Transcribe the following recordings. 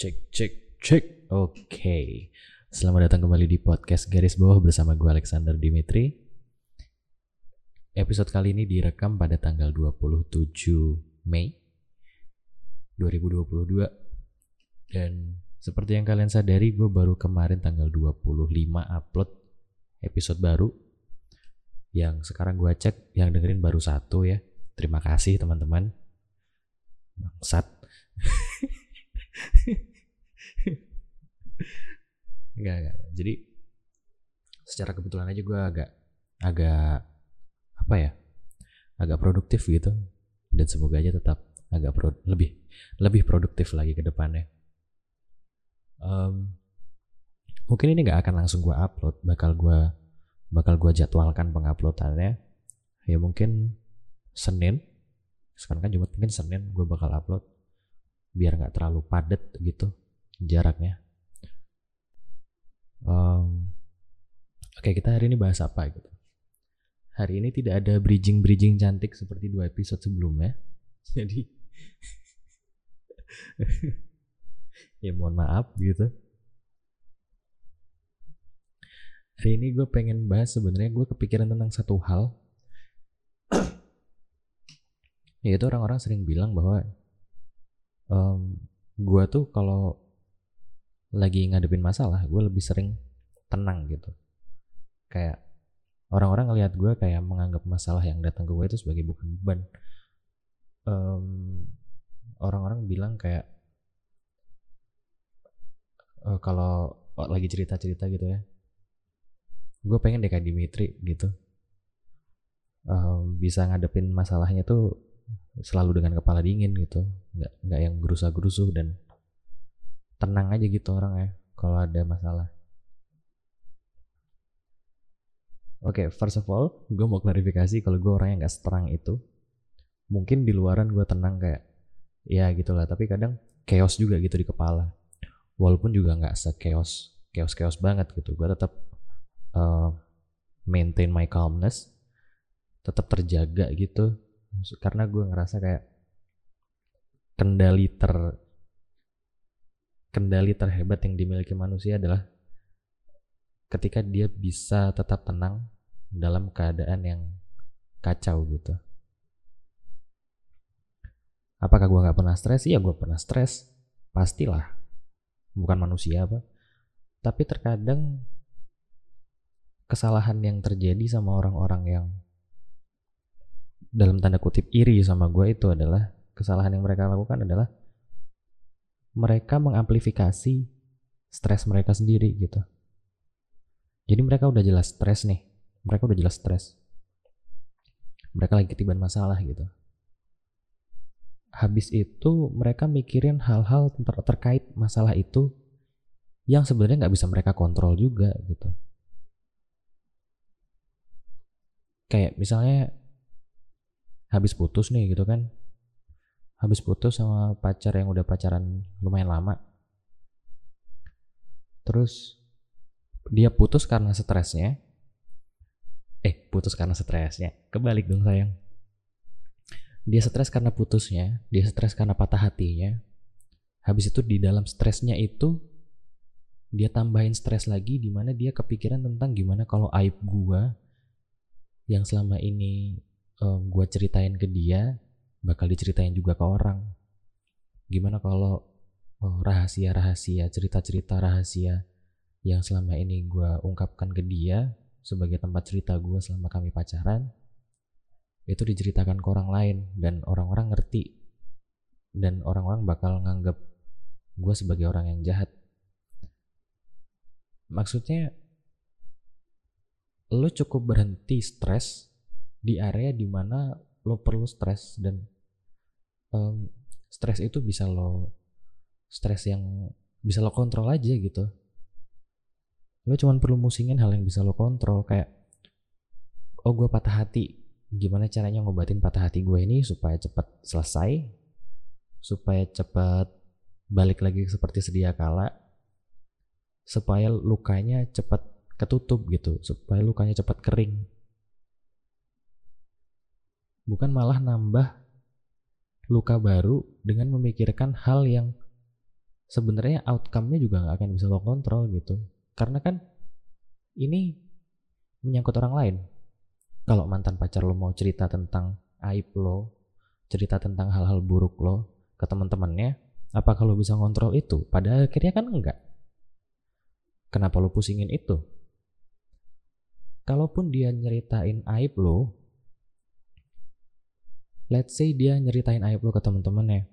Cek. Oke. Selamat datang kembali di podcast Garis Bawah bersama gue Alexander Dimitri. Episode kali ini direkam pada tanggal 27 Mei 2022. Dan seperti yang kalian sadari, gue baru kemarin tanggal 25 upload episode baru. Yang sekarang gue cek, yang dengerin baru satu ya. Terima kasih teman-teman. Bangsat. Enggak. Jadi secara kebetulan aja gue agak produktif gitu, dan semoga aja tetap agak lebih produktif lagi ke depannya. Mungkin ini nggak akan langsung gue upload, bakal gue jadwalkan penguploadannya ya, mungkin Senin. Sekarang kan Jumat, mungkin Senin gue bakal upload biar nggak terlalu padat gitu jaraknya. Oke, kita hari ini bahas apa gitu? Hari ini tidak ada bridging cantik seperti dua episode sebelumnya. Jadi ya mohon maaf gitu. Hari ini gue pengen bahas, sebenarnya gue kepikiran tentang satu hal. Yaitu orang-orang sering bilang bahwa gue tuh kalau lagi ngadepin masalah, gue lebih sering tenang gitu. Kayak orang-orang ngelihat gue kayak menganggap masalah yang datang ke gue itu sebagai bukan beban. Orang-orang bilang kayak kalau lagi cerita-cerita gitu ya, gue pengen deh kayak Dimitri gitu, bisa ngadepin masalahnya tuh selalu dengan kepala dingin gitu, nggak yang gerusa-gerusuh dan tenang aja gitu orang ya kalau ada masalah. Oke, first of all, gue mau klarifikasi kalau gue orangnya nggak seterang itu. Mungkin di luaran gue tenang kayak ya gitulah, tapi kadang chaos juga gitu di kepala. Walaupun juga nggak se-chaos banget gitu, gue tetap maintain my calmness, tetap terjaga gitu, karena gue ngerasa kayak kendali terhebat yang dimiliki manusia adalah ketika dia bisa tetap tenang dalam keadaan yang kacau gitu. Apakah gue gak pernah stres? Iya, gue pernah stres. Pastilah. Bukan manusia apa. Tapi terkadang kesalahan yang terjadi sama orang-orang yang dalam tanda kutip iri sama gue itu adalah, kesalahan yang mereka lakukan adalah mereka mengamplifikasi stres mereka sendiri gitu. Jadi mereka udah jelas stres. Mereka lagi ketiban masalah gitu. Habis itu mereka mikirin hal-hal terkait masalah itu yang sebenarnya nggak bisa mereka kontrol juga gitu. Kayak misalnya habis putus nih gitu kan. Habis putus sama pacar yang udah pacaran lumayan lama. Terus dia putus karena stresnya. Kebalik dong sayang. Dia stres karena putusnya. Dia stres karena patah hatinya. Habis itu di dalam stresnya itu dia tambahin stres lagi, di mana dia kepikiran tentang gimana kalau aib gua yang selama ini gua ceritain ke dia bakal diceritain juga ke orang. Gimana kalau rahasia-rahasia, cerita-cerita rahasia yang selama ini gue ungkapkan ke dia sebagai tempat cerita gue selama kami pacaran, itu diceritakan ke orang lain dan orang-orang ngerti, dan orang-orang bakal nganggap gue sebagai orang yang jahat. Maksudnya lo cukup berhenti stres di area dimana lo perlu stres, dan stres itu bisa lo kontrol aja gitu. Lo cuma perlu musingin hal yang bisa lo kontrol, kayak oh gue patah hati, gimana caranya ngobatin patah hati gue ini supaya cepat selesai, supaya cepat balik lagi seperti sedia kala, supaya lukanya cepat ketutup gitu, supaya lukanya cepat kering. Bukan malah nambah luka baru dengan memikirkan hal yang sebenarnya outcome-nya juga nggak akan bisa lo kontrol gitu. Karena kan ini menyangkut orang lain. Kalau mantan pacar lo mau cerita tentang aib lo, cerita tentang hal-hal buruk lo ke teman-temannya, apakah lo bisa kontrol itu? Pada akhirnya kan enggak. Kenapa lo pusingin itu? Kalaupun dia nyeritain aib lo, let's say dia nyeritain aib lo ke teman-temannya,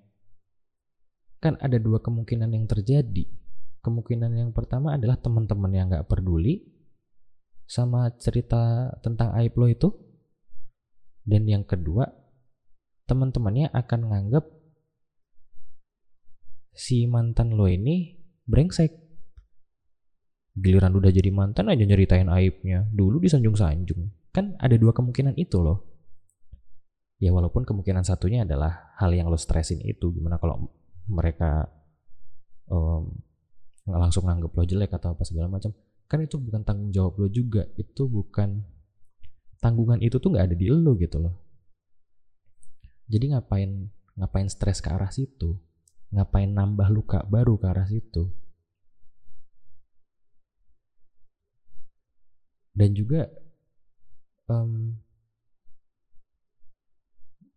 kan ada dua kemungkinan yang terjadi. Kemungkinan yang pertama adalah teman-teman yang nggak peduli sama cerita tentang aib lo itu, dan yang kedua teman-temannya akan nganggap si mantan lo ini brengsek. Giliran udah jadi mantan aja nyeritain aibnya, dulu disanjung-sanjung. Kan ada dua kemungkinan itu loh. Ya walaupun kemungkinan satunya adalah hal yang lo stresin itu. Gimana kalau mereka langsung nganggep lo jelek atau apa segala macam. Kan itu bukan tanggung jawab lo juga. Itu bukan, tanggungan itu tuh gak ada di lo gitu loh. Jadi ngapain stres ke arah situ? Ngapain nambah luka baru ke arah situ? Dan juga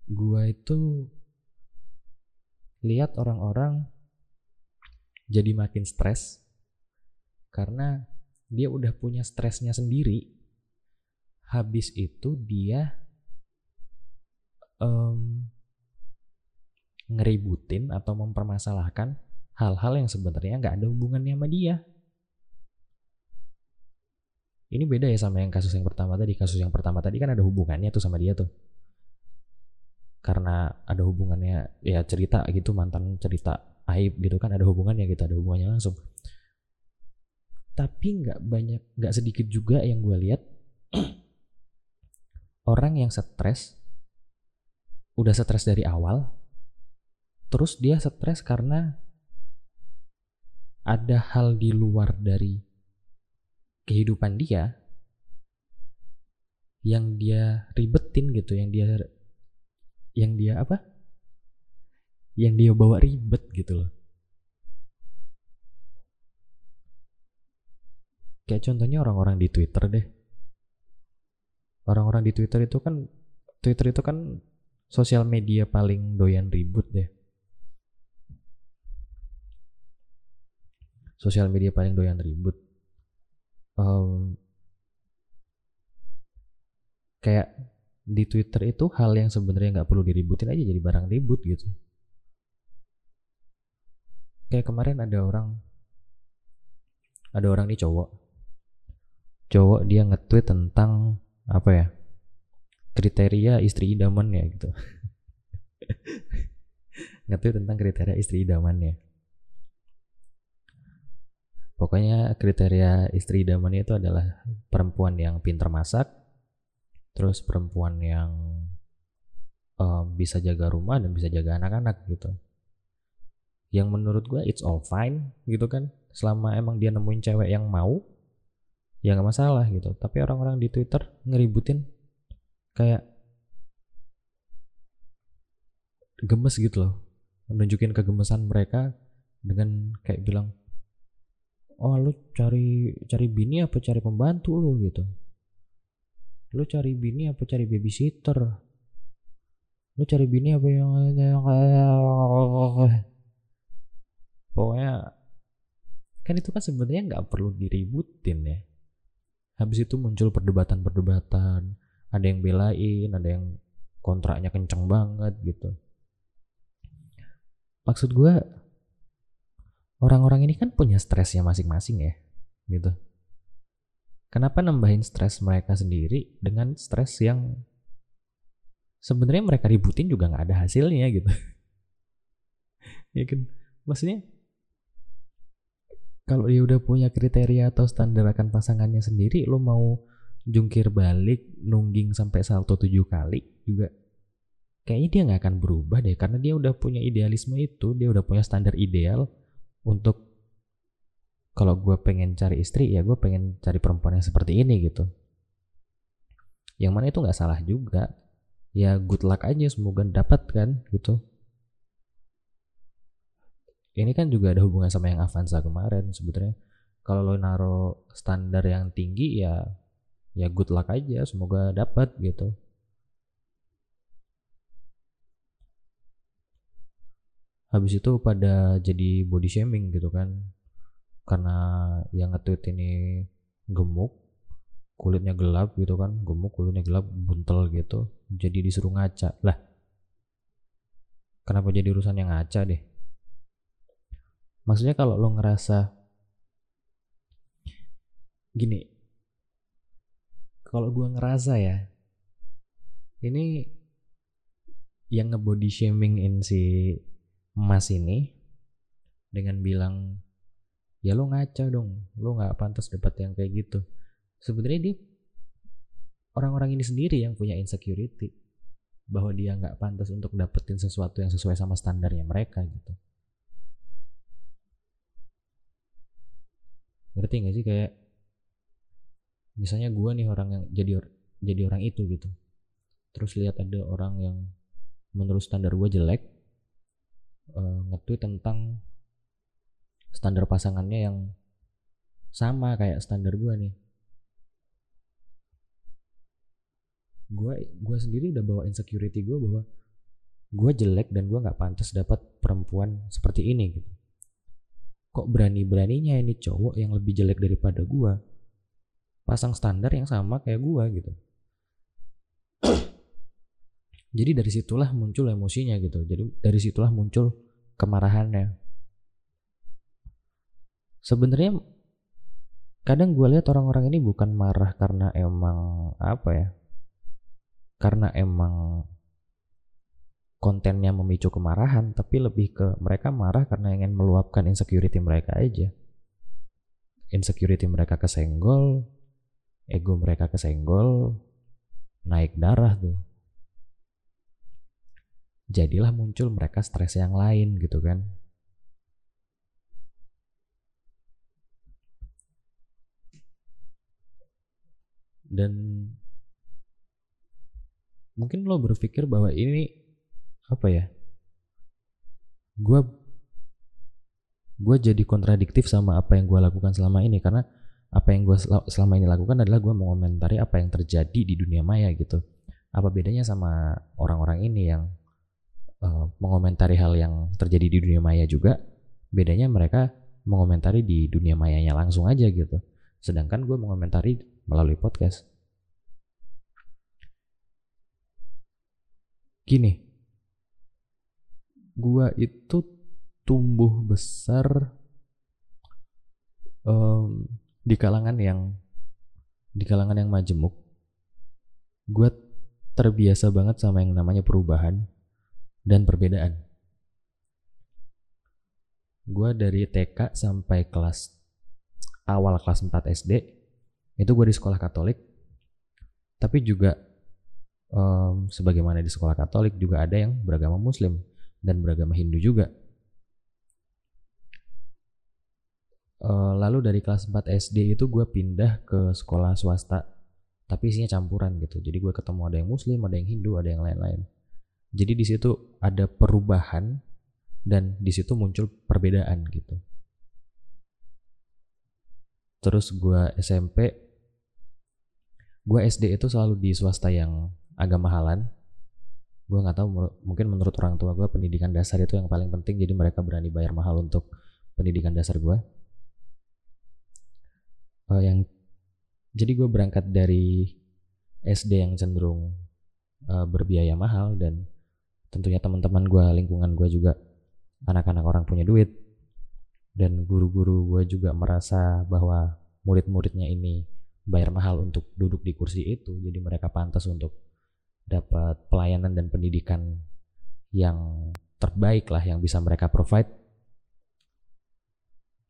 gue itu lihat orang-orang jadi makin stres karena dia udah punya stresnya sendiri. Habis itu dia ngeributin atau mempermasalahkan hal-hal yang sebenarnya nggak ada hubungannya sama dia. Ini beda ya sama yang kasus yang pertama tadi. Kasus yang pertama tadi kan ada hubungannya tuh sama dia tuh. Karena ada hubungannya ya, cerita gitu, mantan cerita aib gitu kan ada hubungannya gitu, ada hubungannya langsung. Tapi gak sedikit juga yang gue lihat orang yang stres, udah stres dari awal, terus dia stres karena ada hal di luar dari kehidupan dia yang dia ribetin gitu, yang dia bawa ribet gitu loh. Kayak contohnya orang-orang di Twitter deh. Orang-orang di Twitter itu kan sosial media paling doyan ribut deh. Sosial media paling doyan ribut. Kayak di Twitter itu hal yang sebenarnya nggak perlu diributin aja jadi barang ribut gitu. Kayak kemarin ada orang nih cowok dia nge-tweet tentang apa ya, kriteria istri idamannya gitu. Nge-tweet tentang kriteria istri idamannya. Pokoknya kriteria istri idamannya itu adalah perempuan yang pintar masak, terus perempuan yang bisa jaga rumah dan bisa jaga anak-anak gitu. Yang menurut gue it's all fine gitu kan. Selama emang dia nemuin cewek yang mau, ya gak masalah gitu. Tapi orang-orang di Twitter ngeributin kayak gemes gitu loh. Menunjukin kegemesan mereka dengan kayak bilang, oh lu cari bini apa cari pembantu lu gitu. Lu cari bini apa cari babysitter. Lu cari bini apa yang pokoknya kan itu kan sebenarnya nggak perlu diributin ya. Habis itu muncul perdebatan. Ada yang belain, ada yang kontraknya kenceng banget gitu. Maksud gue, orang-orang ini kan punya stresnya masing-masing ya, gitu. Kenapa nambahin stres mereka sendiri dengan stres yang sebenarnya mereka ributin juga nggak ada hasilnya gitu? Ya kan, maksudnya kalau dia udah punya kriteria atau standar akan pasangannya sendiri, lo mau jungkir balik, nungging sampai salto 7 kali juga, kayaknya dia nggak akan berubah deh, karena dia udah punya idealisme itu, dia udah punya standar ideal. Untuk kalau gue pengen cari istri, ya gue pengen cari perempuan yang seperti ini gitu. Yang mana itu gak salah juga. Ya good luck aja, semoga dapat kan gitu. Ini kan juga ada hubungan sama yang Avanza kemarin sebetulnya. Kalau lo naro standar yang tinggi ya good luck aja, semoga dapat gitu. Habis itu pada jadi body shaming gitu kan, karena yang nge-tweet ini gemuk, kulitnya gelap gitu kan, gemuk kulitnya gelap, buntel gitu, jadi disuruh ngaca lah. Kenapa jadi urusan yang ngaca deh? Maksudnya kalau lo ngerasa gini, kalau gue ngerasa ya, ini yang nge-body shamingin si Mas ini dengan bilang ya lo ngaca dong, lo nggak pantas dapat yang kayak gitu. Sebenarnya dia, orang-orang ini sendiri yang punya insecurity bahwa dia nggak pantas untuk dapetin sesuatu yang sesuai sama standarnya mereka gitu. Ngerti nggak sih? Kayak misalnya gue nih orang yang jadi orang itu gitu, terus lihat ada orang yang menurut standar gue jelek nge-tweet tentang standar pasangannya yang sama kayak standar gue nih, gue sendiri udah bawa insecurity gue bahwa gue jelek dan gue nggak pantas dapat perempuan seperti ini gitu. Kok berani-beraninya ini cowok yang lebih jelek daripada gue pasang standar yang sama kayak gue gitu. Jadi dari situlah muncul emosinya gitu. Jadi dari situlah muncul kemarahannya. Sebenarnya kadang gue lihat orang-orang ini bukan marah karena emang apa ya? Karena emang kontennya memicu kemarahan, tapi lebih ke mereka marah karena ingin meluapkan insecurity mereka aja. Insecurity mereka kesenggol, ego mereka kesenggol, naik darah tuh. Jadilah muncul mereka stres yang lain gitu kan. Dan mungkin lo berpikir bahwa ini apa ya? Gue jadi kontradiktif sama apa yang gue lakukan selama ini, karena apa yang gue selama ini lakukan adalah gue mengomentari apa yang terjadi di dunia maya gitu. Apa bedanya sama orang-orang ini yang mengomentari hal yang terjadi di dunia maya juga? Bedanya mereka mengomentari di dunia mayanya langsung aja gitu, sedangkan gue mengomentari melalui podcast. Gini, gue itu tumbuh besar di kalangan yang majemuk. Gue terbiasa banget sama yang namanya perubahan dan perbedaan. Gue dari TK sampai kelas awal kelas 4 SD itu gue di sekolah Katolik, tapi juga sebagaimana di sekolah Katolik juga ada yang beragama Muslim dan beragama Hindu juga. Lalu dari kelas 4 SD itu gue pindah ke sekolah swasta, tapi isinya campuran gitu. Jadi gue ketemu ada yang Muslim, ada yang Hindu, ada yang lain-lain. Jadi di situ ada perubahan dan di situ muncul perbedaan gitu. Terus gue SMP, gue SD itu selalu di swasta yang agak mahalan. Gue nggak tahu, mungkin menurut orang tua gue pendidikan dasar itu yang paling penting, jadi mereka berani bayar mahal untuk pendidikan dasar gue. Jadi gue berangkat dari SD yang cenderung berbiaya mahal, dan tentunya teman-teman gue, lingkungan gue juga anak-anak orang punya duit, dan guru-guru gue juga merasa bahwa murid-muridnya ini bayar mahal untuk duduk di kursi itu, jadi mereka pantas untuk dapat pelayanan dan pendidikan yang terbaik lah yang bisa mereka provide.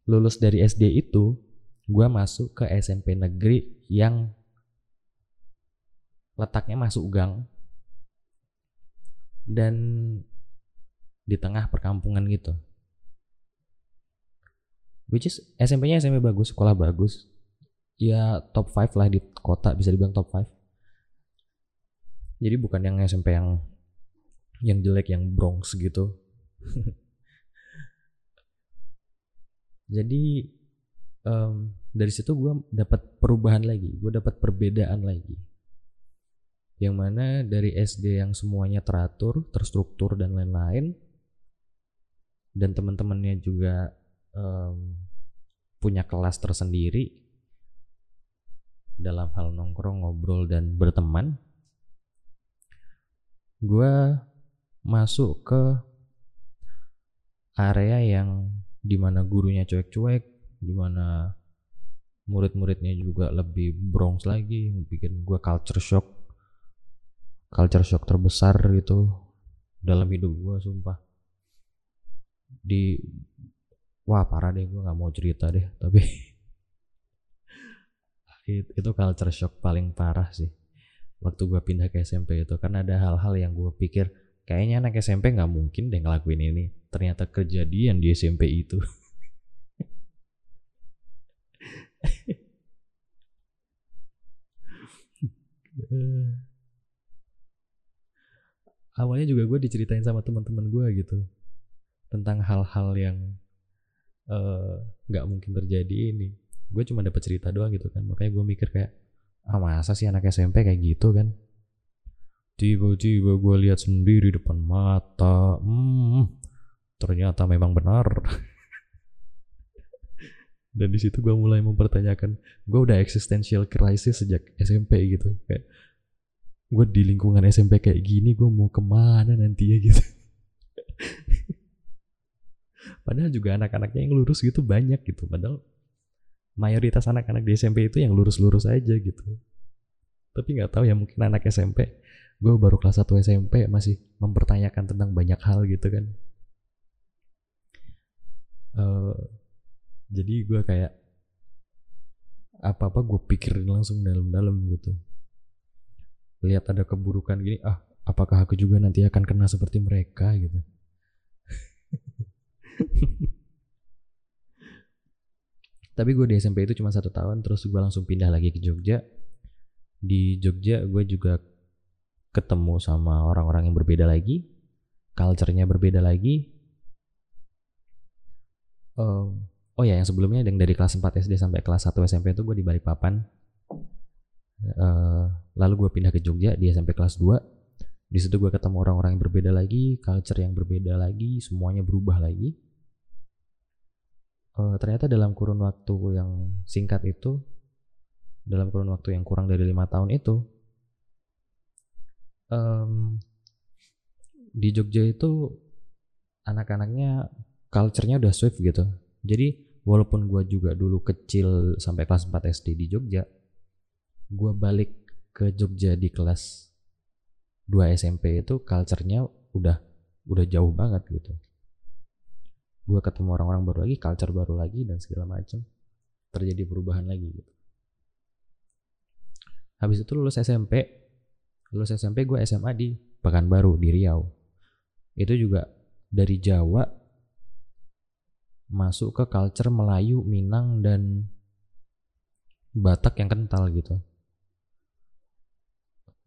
Lulus dari SD itu, gue masuk ke SMP negeri yang letaknya masuk gang dan di tengah perkampungan gitu. Which is SMP-nya SMP bagus, sekolah bagus. Ya top 5 lah di kota, bisa dibilang top 5. Jadi bukan yang SMP yang jelek, yang Bronx gitu. Jadi dari situ gue dapat perubahan lagi, gue dapat perbedaan lagi. Yang mana dari SD yang semuanya teratur, terstruktur dan lain-lain, dan teman-temannya juga punya kelas tersendiri dalam hal nongkrong, ngobrol dan berteman, gue masuk ke area yang dimana gurunya cuek-cuek, dimana murid-muridnya juga lebih brongs lagi, bikin gue culture shock terbesar gitu dalam hidup gue, sumpah. Wah parah deh, gue nggak mau cerita deh, tapi itu culture shock paling parah sih waktu gue pindah ke SMP itu, karena ada hal-hal yang gue pikir kayaknya anak SMP nggak mungkin deh ngelakuin ini, ternyata kejadian di SMP itu. Awalnya juga gue diceritain sama teman-teman gue gitu tentang hal-hal yang nggak mungkin terjadi ini. Gue cuma dapat cerita doang gitu kan, makanya gue mikir kayak masa sih anak SMP kayak gitu kan. Tiba-tiba gue lihat sendiri depan mata, ternyata memang benar. Dan di situ gue mulai mempertanyakan, gue udah existential crisis sejak SMP gitu, kayak gue di lingkungan SMP kayak gini gue mau kemana nanti ya gitu. Padahal juga anak-anaknya yang lurus gitu banyak gitu, padahal mayoritas anak-anak di SMP itu yang lurus-lurus aja gitu. Tapi nggak tahu ya, mungkin anak SMP, gue baru kelas 1 SMP masih mempertanyakan tentang banyak hal gitu kan. Jadi gue kayak apa-apa gue pikirin langsung dalam-dalam gitu. Lihat ada keburukan gini, apakah aku juga nanti akan kena seperti mereka gitu. Tapi gue di SMP itu cuma 1 tahun, terus gue langsung pindah lagi ke Jogja. Di Jogja gue juga ketemu sama orang-orang yang berbeda lagi, culture-nya berbeda lagi. Oh ya, yang sebelumnya yang dari kelas 4 SD sampai kelas 1 SMP itu gue di Balikpapan. Lalu gue pindah ke Jogja di SMP kelas 2. Di situ gue ketemu orang-orang yang berbeda lagi, culture yang berbeda lagi, semuanya berubah lagi. Ternyata dalam kurun waktu yang singkat itu, dalam kurun waktu yang kurang dari 5 tahun itu, di Jogja itu anak-anaknya culture-nya udah swift gitu. Jadi walaupun gue juga dulu kecil sampai kelas 4 SD di Jogja, gue balik ke Jogja di kelas 2 SMP itu culture-nya udah jauh banget gitu. Gue ketemu orang-orang baru lagi, culture baru lagi dan segala macam, terjadi perubahan lagi gitu. Habis itu lulus SMP gue SMA di Pekanbaru di Riau. Itu juga dari Jawa masuk ke culture Melayu, Minang, dan Batak yang kental gitu.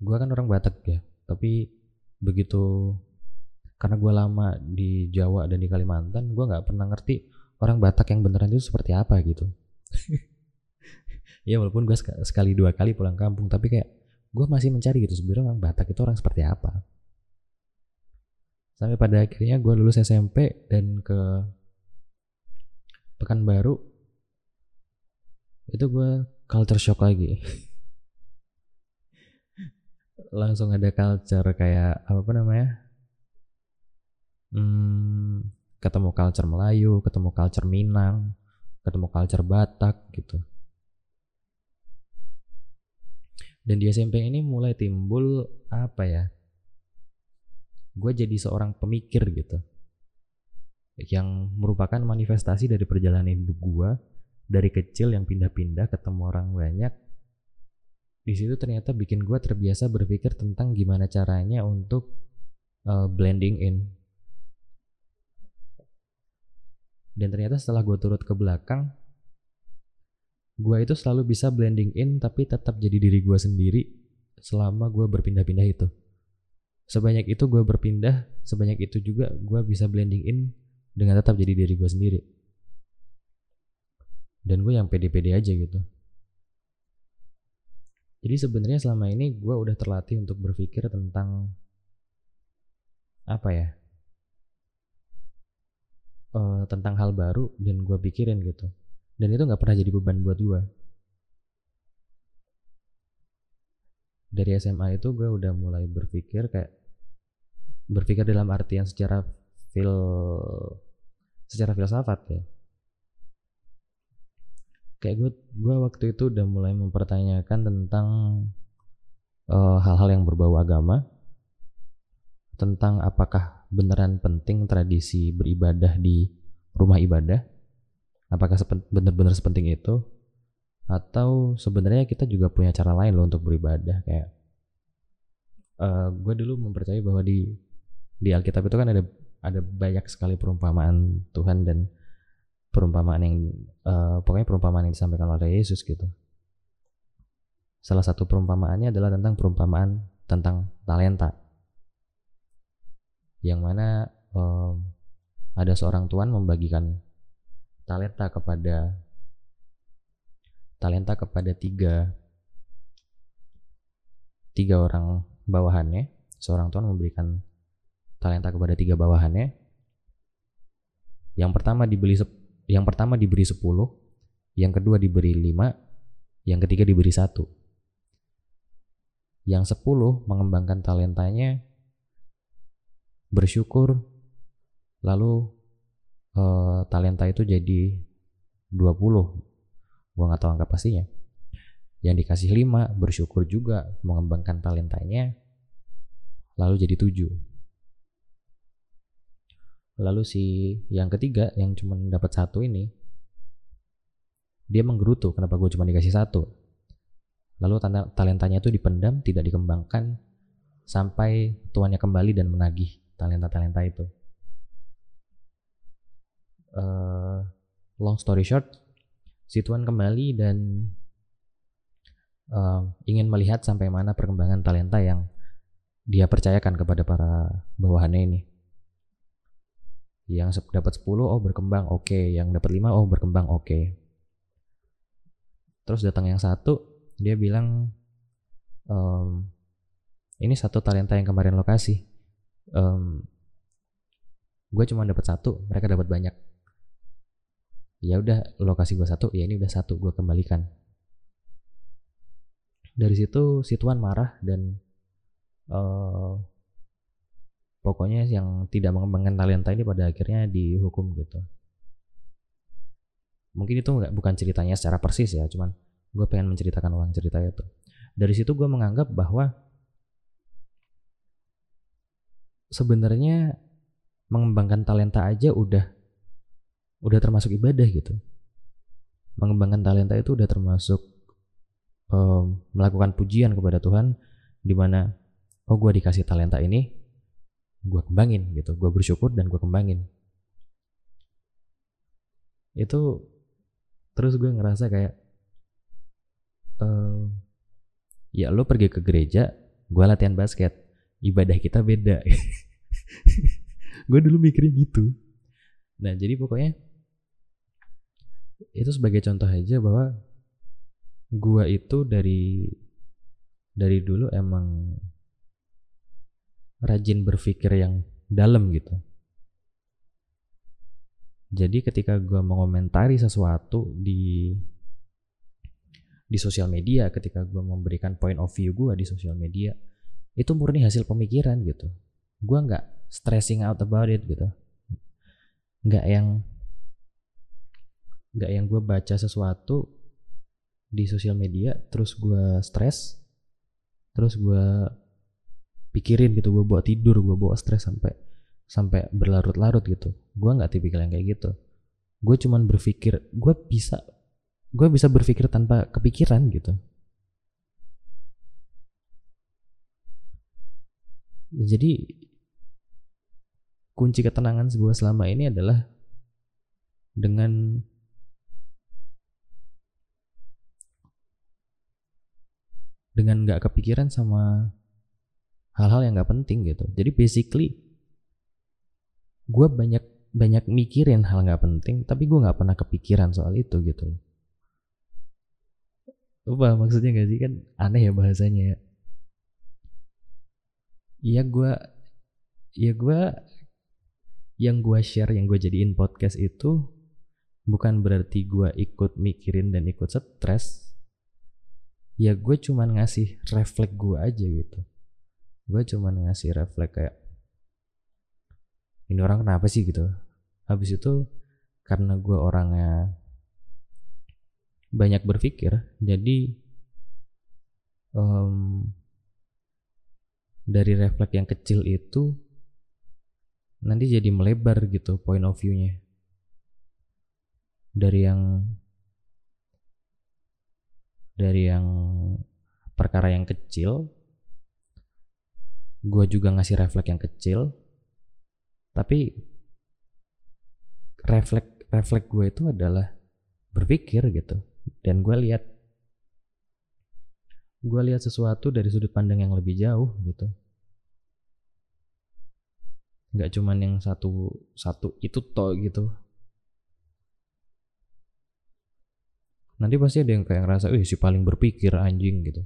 Gue kan orang Batak ya, tapi begitu karena gue lama di Jawa dan di Kalimantan, gue gak pernah ngerti orang Batak yang beneran itu seperti apa gitu. Ya walaupun gue sekali dua kali pulang kampung, tapi kayak gue masih mencari gitu sebenarnya orang Batak itu orang seperti apa. Sampai pada akhirnya gue lulus SMP dan ke Pekanbaru itu gue culture shock lagi. Langsung ada culture kayak apa namanya, ketemu culture Melayu, ketemu culture Minang, ketemu culture Batak gitu. Dan di SMP ini mulai timbul apa ya, gue jadi seorang pemikir gitu, yang merupakan manifestasi dari perjalanan hidup gue dari kecil yang pindah-pindah, ketemu orang banyak. Di situ ternyata bikin gue terbiasa berpikir tentang gimana caranya untuk blending in. Dan ternyata setelah gue turut ke belakang, gue itu selalu bisa blending in tapi tetap jadi diri gue sendiri selama gue berpindah-pindah itu. Sebanyak itu gue berpindah, sebanyak itu juga gue bisa blending in dengan tetap jadi diri gue sendiri. dan gue yang pede-pede aja gitu. Jadi sebenarnya selama ini gue udah terlatih untuk berpikir tentang apa ya, tentang hal baru dan gue pikirin gitu, dan itu nggak pernah jadi beban buat gue. Dari SMA itu gue udah mulai berpikir kayak berpikir dalam artian secara filsafat ya. Kayak gue waktu itu udah mulai mempertanyakan tentang hal-hal yang berbau agama, tentang apakah beneran penting tradisi beribadah di rumah ibadah, apakah bener-bener sepenting itu, atau sebenarnya kita juga punya cara lain loh untuk beribadah. Kayak gue dulu mempercayai bahwa di Alkitab itu kan ada banyak sekali perumpamaan Tuhan dan perumpamaan yang pokoknya perumpamaan yang disampaikan oleh Yesus gitu. Salah satu perumpamaannya adalah tentang perumpamaan tentang talenta, yang mana ada seorang tuan membagikan talenta kepada tiga orang bawahannya. Seorang tuan memberikan talenta kepada tiga bawahannya. Yang pertama diberi 10, yang kedua diberi 5, yang ketiga diberi 1. Yang 10 mengembangkan talentanya, bersyukur, lalu talenta itu jadi 20. Gue gak tahu angka pastinya. Yang dikasih 5 bersyukur juga, mengembangkan talentanya, lalu jadi 7. Lalu si yang ketiga yang cuma dapat 1 ini, dia menggerutu, kenapa gue cuma dikasih 1. Lalu talentanya itu dipendam, tidak dikembangkan sampai tuannya kembali dan menagih talenta-talenta itu. Long story short, si tuan kembali dan ingin melihat sampai mana perkembangan talenta yang dia percayakan kepada para bawahannya ini. Yang dapat 10, oh berkembang, oke. Yang dapat 5, oh berkembang, oke. Terus datang yang 1, dia bilang, ini 1 talenta yang kemarin lo kasih, gue cuma dapat 1, mereka dapat banyak. Ya udah, lo kasih gue 1, ya ini udah 1, gue kembalikan. Dari situ si tuan marah dan pokoknya yang tidak mengembangkan talenta ini pada akhirnya dihukum gitu. Mungkin itu bukan ceritanya secara persis ya, cuman gue pengen menceritakan ulang cerita itu. Dari situ gue menganggap bahwa sebenarnya mengembangkan talenta aja udah termasuk ibadah gitu. Mengembangkan talenta itu udah termasuk melakukan pujian kepada Tuhan, di mana oh gue dikasih talenta ini, gue kembangin gitu, gue bersyukur dan gue kembangin. Itu terus gue ngerasa kayak ya lo pergi ke gereja, gue latihan basket, ibadah kita beda. Gue dulu mikirnya gitu. Nah jadi pokoknya itu sebagai contoh aja bahwa gue itu dari dulu emang rajin berpikir yang dalam gitu. Jadi ketika gue mengomentari sesuatu di sosial media, ketika gue memberikan point of view gue di sosial media, itu murni hasil pemikiran gitu. Gue nggak stressing out about it gitu. Nggak yang gue baca sesuatu di sosial media terus gue stres, terus gue pikirin gitu, gue bawa tidur, gue bawa stres sampai berlarut-larut gitu. Gue nggak tipikal yang kayak gitu. Gue cuman berpikir, gue bisa berpikir tanpa kepikiran gitu. Jadi kunci ketenangan gue selama ini adalah dengan nggak kepikiran sama hal-hal yang gak penting gitu. Jadi basically gue banyak mikirin hal gak penting, tapi gue gak pernah kepikiran soal itu gitu. Apa maksudnya gak sih? Kan aneh ya bahasanya ya. Yang gue share, yang gue jadiin podcast itu bukan berarti gue ikut mikirin dan ikut stres. Ya gue cuman ngasih refleks gue aja gitu. Gue cuman ngasih refleks kayak, ini orang kenapa sih gitu. Habis itu karena gue orangnya banyak berpikir, jadi dari refleks yang kecil itu nanti jadi melebar gitu point of view-nya. Dari yang perkara yang kecil, gue juga ngasih refleks yang kecil, tapi refleks gue itu adalah berpikir gitu. Dan gue lihat sesuatu dari sudut pandang yang lebih jauh gitu. Nggak cuman yang satu itu toh gitu. Nanti pasti ada yang kayak ngerasa, si paling berpikir anjing gitu.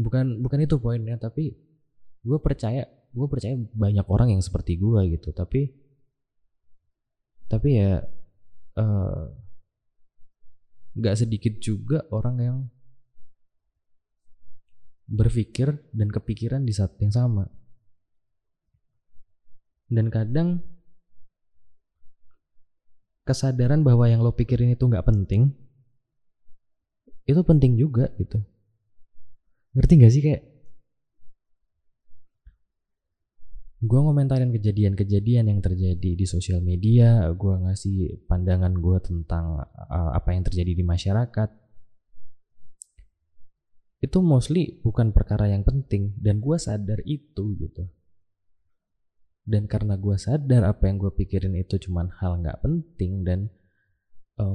Bukan itu poinnya, tapi gue percaya banyak orang yang seperti gue gitu. Tapi ya. Gak sedikit juga orang yang berpikir dan kepikiran di saat yang sama. Dan kadang kesadaran bahwa yang lo pikirin itu gak penting, itu penting juga gitu. Ngerti gak sih? Kayak gue ngomentarin kejadian-kejadian yang terjadi di sosial media, gue ngasih pandangan gue tentang apa yang terjadi di masyarakat. Itu mostly bukan perkara yang penting, dan gue sadar itu gitu. Dan karena gue sadar apa yang gue pikirin itu cuman hal gak penting, dan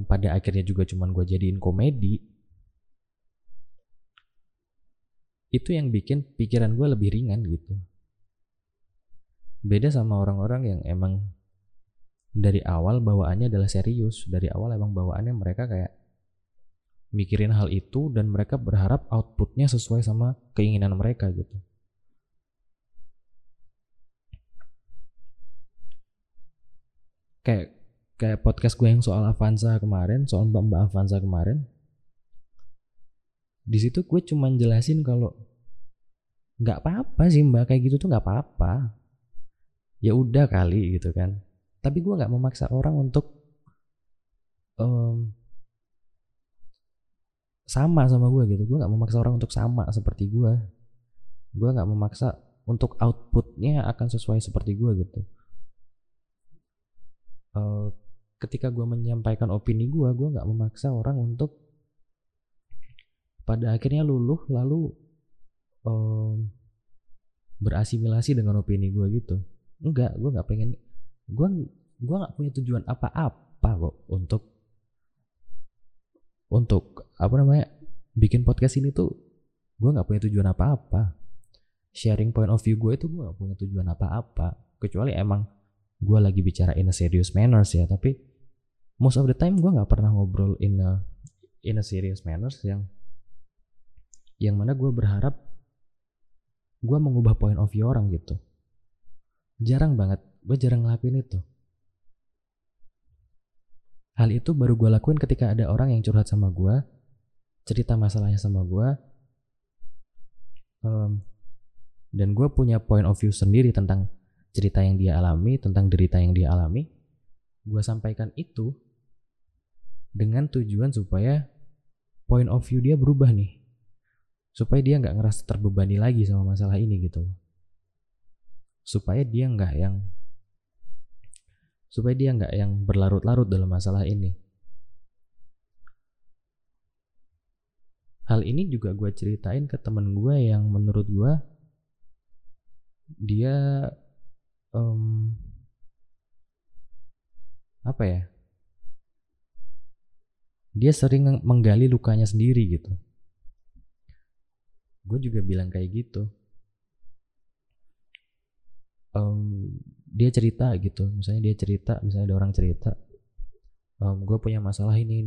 pada akhirnya juga cuman gue jadiin komedi, itu yang bikin pikiran gue lebih ringan gitu. Beda sama orang-orang yang emang dari awal bawaannya adalah serius. Dari awal emang bawaannya mereka kayak mikirin hal itu dan mereka berharap outputnya sesuai sama keinginan mereka gitu. Kayak podcast gue yang soal Avanza kemarin, soal Mbak Avanza kemarin. Di situ gue cuman jelasin kalau gak apa-apa sih Mbak, kayak gitu tuh gak apa-apa. Ya udah kali gitu kan. Tapi gue gak memaksa orang untuk sama gue gitu. Gue gak memaksa orang untuk sama seperti gue. Gue gak memaksa untuk outputnya akan sesuai seperti gue gitu. Ketika gue menyampaikan opini gue gak memaksa orang untuk pada akhirnya luluh lalu berasimilasi dengan opini gue gitu. Enggak, gue gak pengen, gue gak punya tujuan apa-apa kok untuk bikin podcast ini tuh. Gue gak punya tujuan apa-apa. Sharing point of view gue itu gue gak punya tujuan apa-apa, kecuali emang gue lagi bicara in a serious manners ya. Tapi most of the time gue gak pernah ngobrol in a serious manners yang mana gue berharap gue mengubah point of view orang gitu. Jarang banget, gue jarang ngelakuin itu. Hal itu baru gue lakuin ketika ada orang yang curhat sama gue, cerita masalahnya sama gue, dan gue punya point of view sendiri tentang cerita yang dia alami, tentang derita yang dia alami. Gue sampaikan itu dengan tujuan supaya point of view dia berubah nih, supaya dia gak ngerasa terbebani lagi sama masalah ini gitu. Supaya dia nggak yang berlarut-larut dalam masalah ini. Hal ini juga gue ceritain ke temen gue yang menurut gue dia dia sering menggali lukanya sendiri gitu. Gue juga bilang kayak gitu. Dia cerita gitu, misalnya ada orang cerita, gue punya masalah ini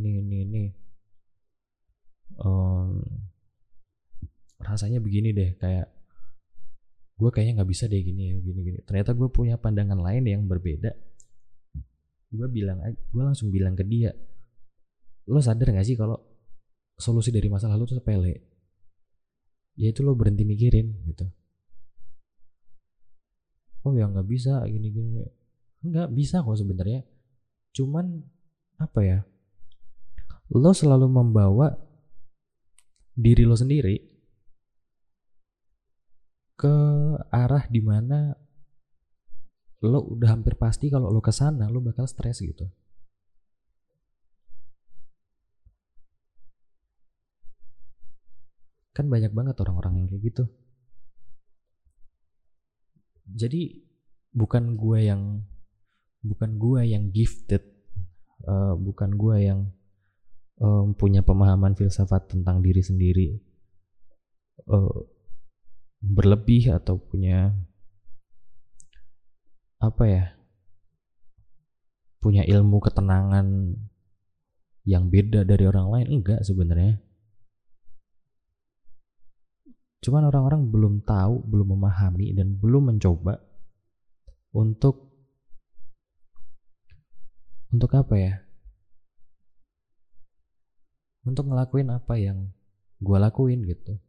rasanya begini deh, kayak gue kayaknya nggak bisa deh gini ya, gini. Ternyata gue punya pandangan lain yang berbeda. Gue langsung bilang ke dia, lo sadar nggak sih kalau solusi dari masalah lo tuh sepele? Yaitu lo berhenti mikirin gitu. Oh ya nggak bisa gini. Nggak bisa kok sebenarnya. Cuman apa ya? Lo selalu membawa diri lo sendiri ke arah dimana lo udah hampir pasti kalau lo kesana lo bakal stres gitu. Kan banyak banget orang-orang yang kayak gitu. Jadi bukan gue yang gifted, bukan gue yang punya pemahaman filsafat tentang diri sendiri berlebih atau punya punya ilmu ketenangan yang beda dari orang lain. Enggak sebenarnya, cuman orang-orang belum tahu, belum memahami, dan belum mencoba untuk ngelakuin apa yang gue lakuin gitu.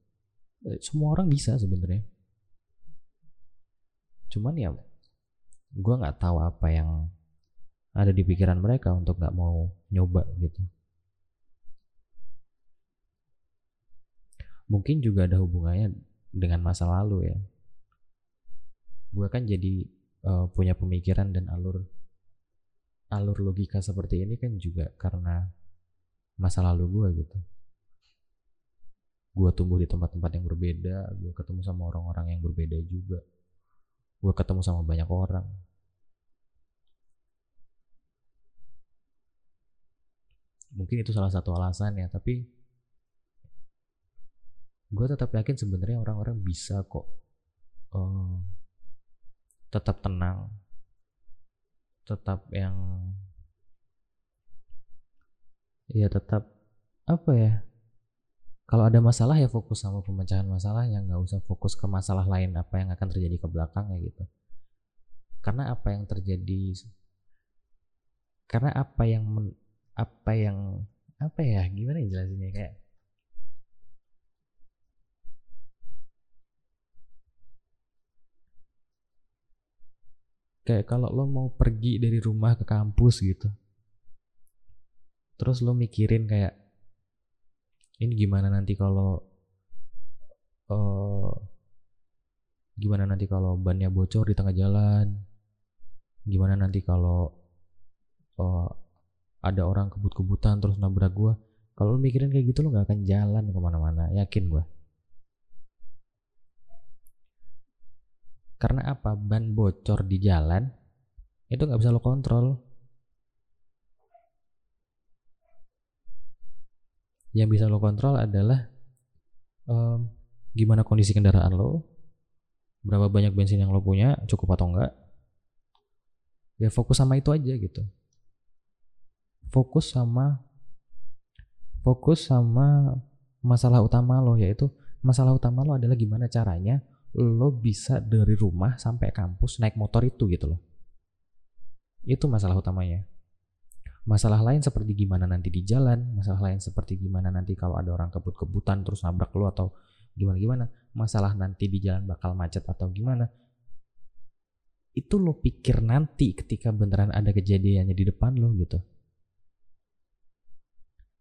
Semua orang bisa sebenarnya, cuman ya gue nggak tahu apa yang ada di pikiran mereka untuk nggak mau nyoba gitu. Mungkin juga ada hubungannya dengan masa lalu ya. Gue kan jadi punya pemikiran dan alur logika seperti ini kan juga karena masa lalu gue gitu. Gue tumbuh di tempat-tempat yang berbeda, gue ketemu sama orang-orang yang berbeda juga, gue ketemu sama banyak orang. Mungkin itu salah satu alasan ya, tapi gue tetap yakin sebenarnya orang-orang bisa kok tetap tenang, tetap kalau ada masalah ya fokus sama pemecahan masalahnya, nggak usah fokus ke masalah lain apa yang akan terjadi ke belakangnya gitu. Kayak kalau lo mau pergi dari rumah ke kampus gitu, terus lo mikirin kayak ini gimana nanti kalau bannya bocor di tengah jalan, gimana nanti kalau ada orang kebut-kebutan terus nabrak gue. Kalau lo mikirin kayak gitu lo nggak akan jalan kemana-mana, yakin gue. Karena apa? Ban bocor di jalan itu nggak bisa lo kontrol. Yang bisa lo kontrol adalah gimana kondisi kendaraan lo, berapa banyak bensin yang lo punya, cukup atau enggak. Ya fokus sama itu aja gitu. Fokus sama masalah utama lo, yaitu masalah utama lo adalah gimana caranya lo bisa dari rumah sampai kampus naik motor itu gitu loh. Itu masalah utamanya. Masalah lain seperti gimana nanti di jalan, masalah lain seperti gimana nanti kalau ada orang kebut-kebutan terus nabrak lo atau gimana-gimana, masalah nanti di jalan bakal macet atau gimana, itu lo pikir nanti ketika beneran ada kejadiannya di depan lo gitu.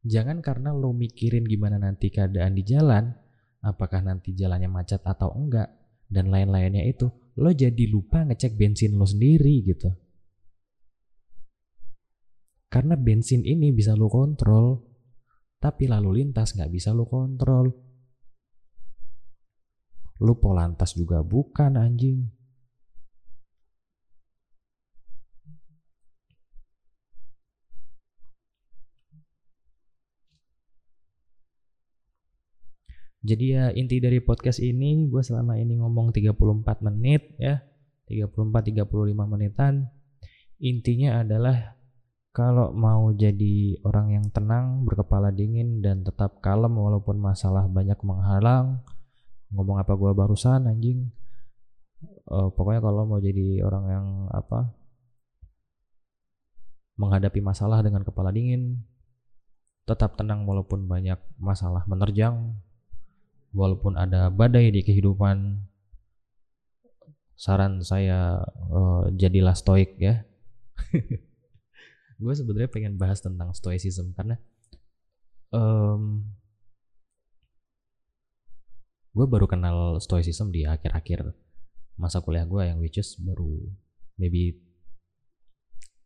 Jangan karena lo mikirin gimana nanti keadaan di jalan, apakah nanti jalannya macet atau enggak, dan lain-lainnya itu, lo jadi lupa ngecek bensin lo sendiri gitu. Karena bensin ini bisa lo kontrol, tapi lalu lintas nggak bisa lo kontrol. Lo polantas juga bukan, anjing. Jadi ya inti dari podcast ini, gue selama ini ngomong 34 menit ya, 34-35 menitan. Intinya adalah Kalau mau jadi orang yang tenang, berkepala dingin, dan tetap kalem walaupun masalah banyak menghalang, ngomong apa gua barusan anjing, pokoknya kalau mau jadi orang yang apa, menghadapi masalah dengan kepala dingin, tetap tenang walaupun banyak masalah menerjang, walaupun ada badai di kehidupan, saran saya jadilah stoik ya. Gue sebenarnya pengen bahas tentang stoicism karena gue baru kenal stoicism di akhir-akhir masa kuliah gue, yang which is baru maybe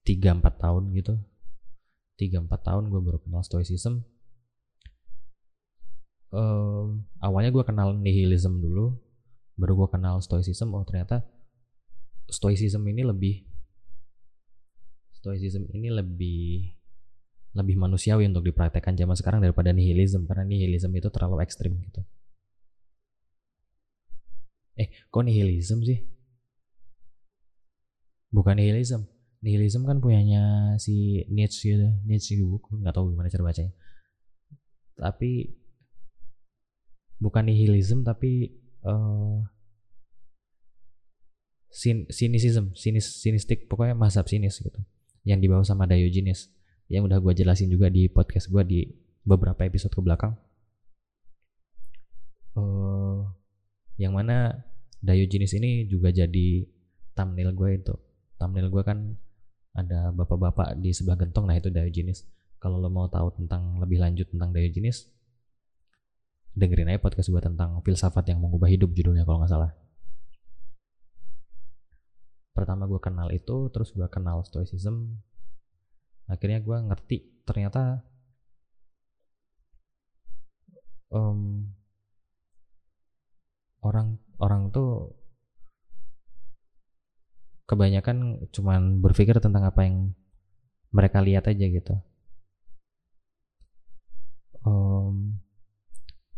3-4 tahun gitu. 3-4 tahun gue baru kenal stoicism. Awalnya gue kenal nihilism dulu, baru gue kenal stoicism. Oh ternyata stoicism ini lebih manusiawi untuk dipraktekkan zaman sekarang daripada nihilism, karena nihilism itu terlalu ekstrim gitu. Kok nihilism sih? Bukan nihilism. Nihilism kan punyanya si Nietzsche gitu. Nietzsche buku, nggak tahu gimana cara bacanya. Tapi bukan nihilism, tapi sinistik, pokoknya mazhab sinis gitu. Yang dibawa sama Diogenes, yang udah gue jelasin juga di podcast gue di beberapa episode ke belakang. Yang mana Diogenes ini juga jadi thumbnail gue itu. Thumbnail gue kan ada bapak-bapak di sebelah gentong, nah itu Diogenes. Kalau lo mau tahu tentang lebih lanjut tentang Diogenes, dengerin aja podcast gue tentang filsafat yang mengubah hidup, judulnya kalau nggak salah. Pertama gue kenal itu, terus gue kenal stoicism. Akhirnya gue ngerti ternyata orang tuh kebanyakan cuman berpikir tentang apa yang mereka lihat aja gitu.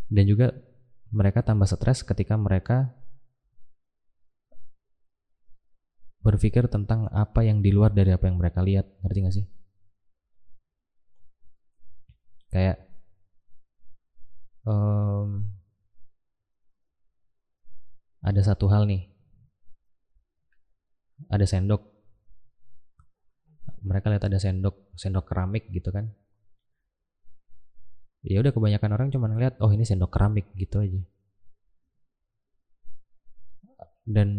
Dan juga mereka tambah stres ketika mereka berpikir tentang apa yang di luar dari apa yang mereka lihat. Ngerti gak sih? Kayak ada satu hal nih, ada sendok, mereka lihat ada sendok keramik gitu kan. Ya udah, kebanyakan orang cuma ngeliat oh ini sendok keramik gitu aja. Dan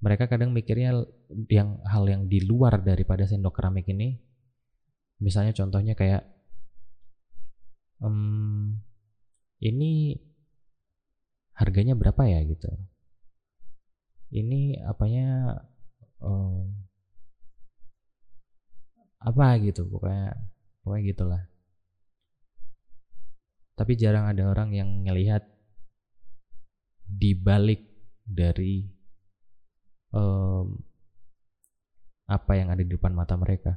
mereka kadang mikirnya yang hal yang di luar daripada sendok keramik ini, misalnya contohnya kayak ini harganya berapa ya gitu, ini apanya apa gitu, pokoknya gitulah. Tapi jarang ada orang yang ngelihat dibalik dari apa yang ada di depan mata mereka.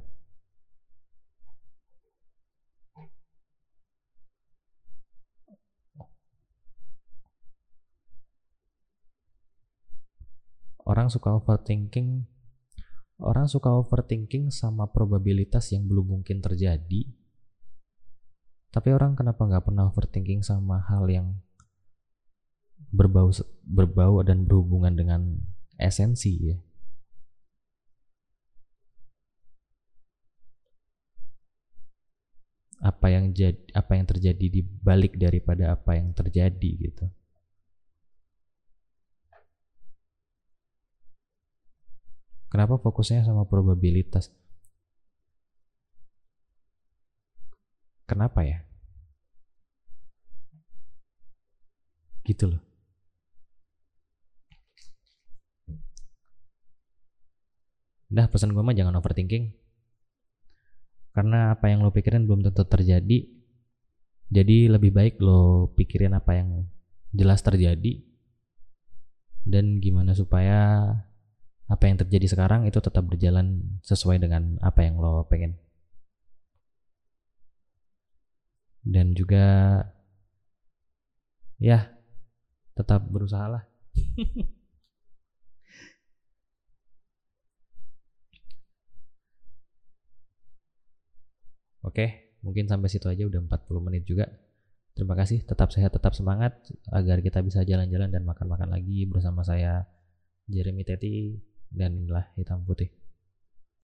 Orang suka overthinking sama probabilitas yang belum mungkin terjadi. Tapi orang kenapa nggak pernah overthinking sama hal yang berbau dan berhubungan dengan esensi ya? Apa yang terjadi di balik daripada apa yang terjadi gitu. Kenapa fokusnya sama probabilitas? Kenapa ya? Gitu loh. Dah, pesan gue mah jangan overthinking. Karena apa yang lo pikirin belum tentu terjadi. Jadi lebih baik lo pikirin apa yang jelas terjadi. Dan gimana supaya apa yang terjadi sekarang itu tetap berjalan sesuai dengan apa yang lo pengen. Dan juga ya tetap berusaha lah. Oke, mungkin sampai situ aja, udah 40 menit juga. Terima kasih, tetap sehat, tetap semangat, agar kita bisa jalan-jalan dan makan-makan lagi bersama saya, Jeremy Teti, dan inilah Hitam Putih.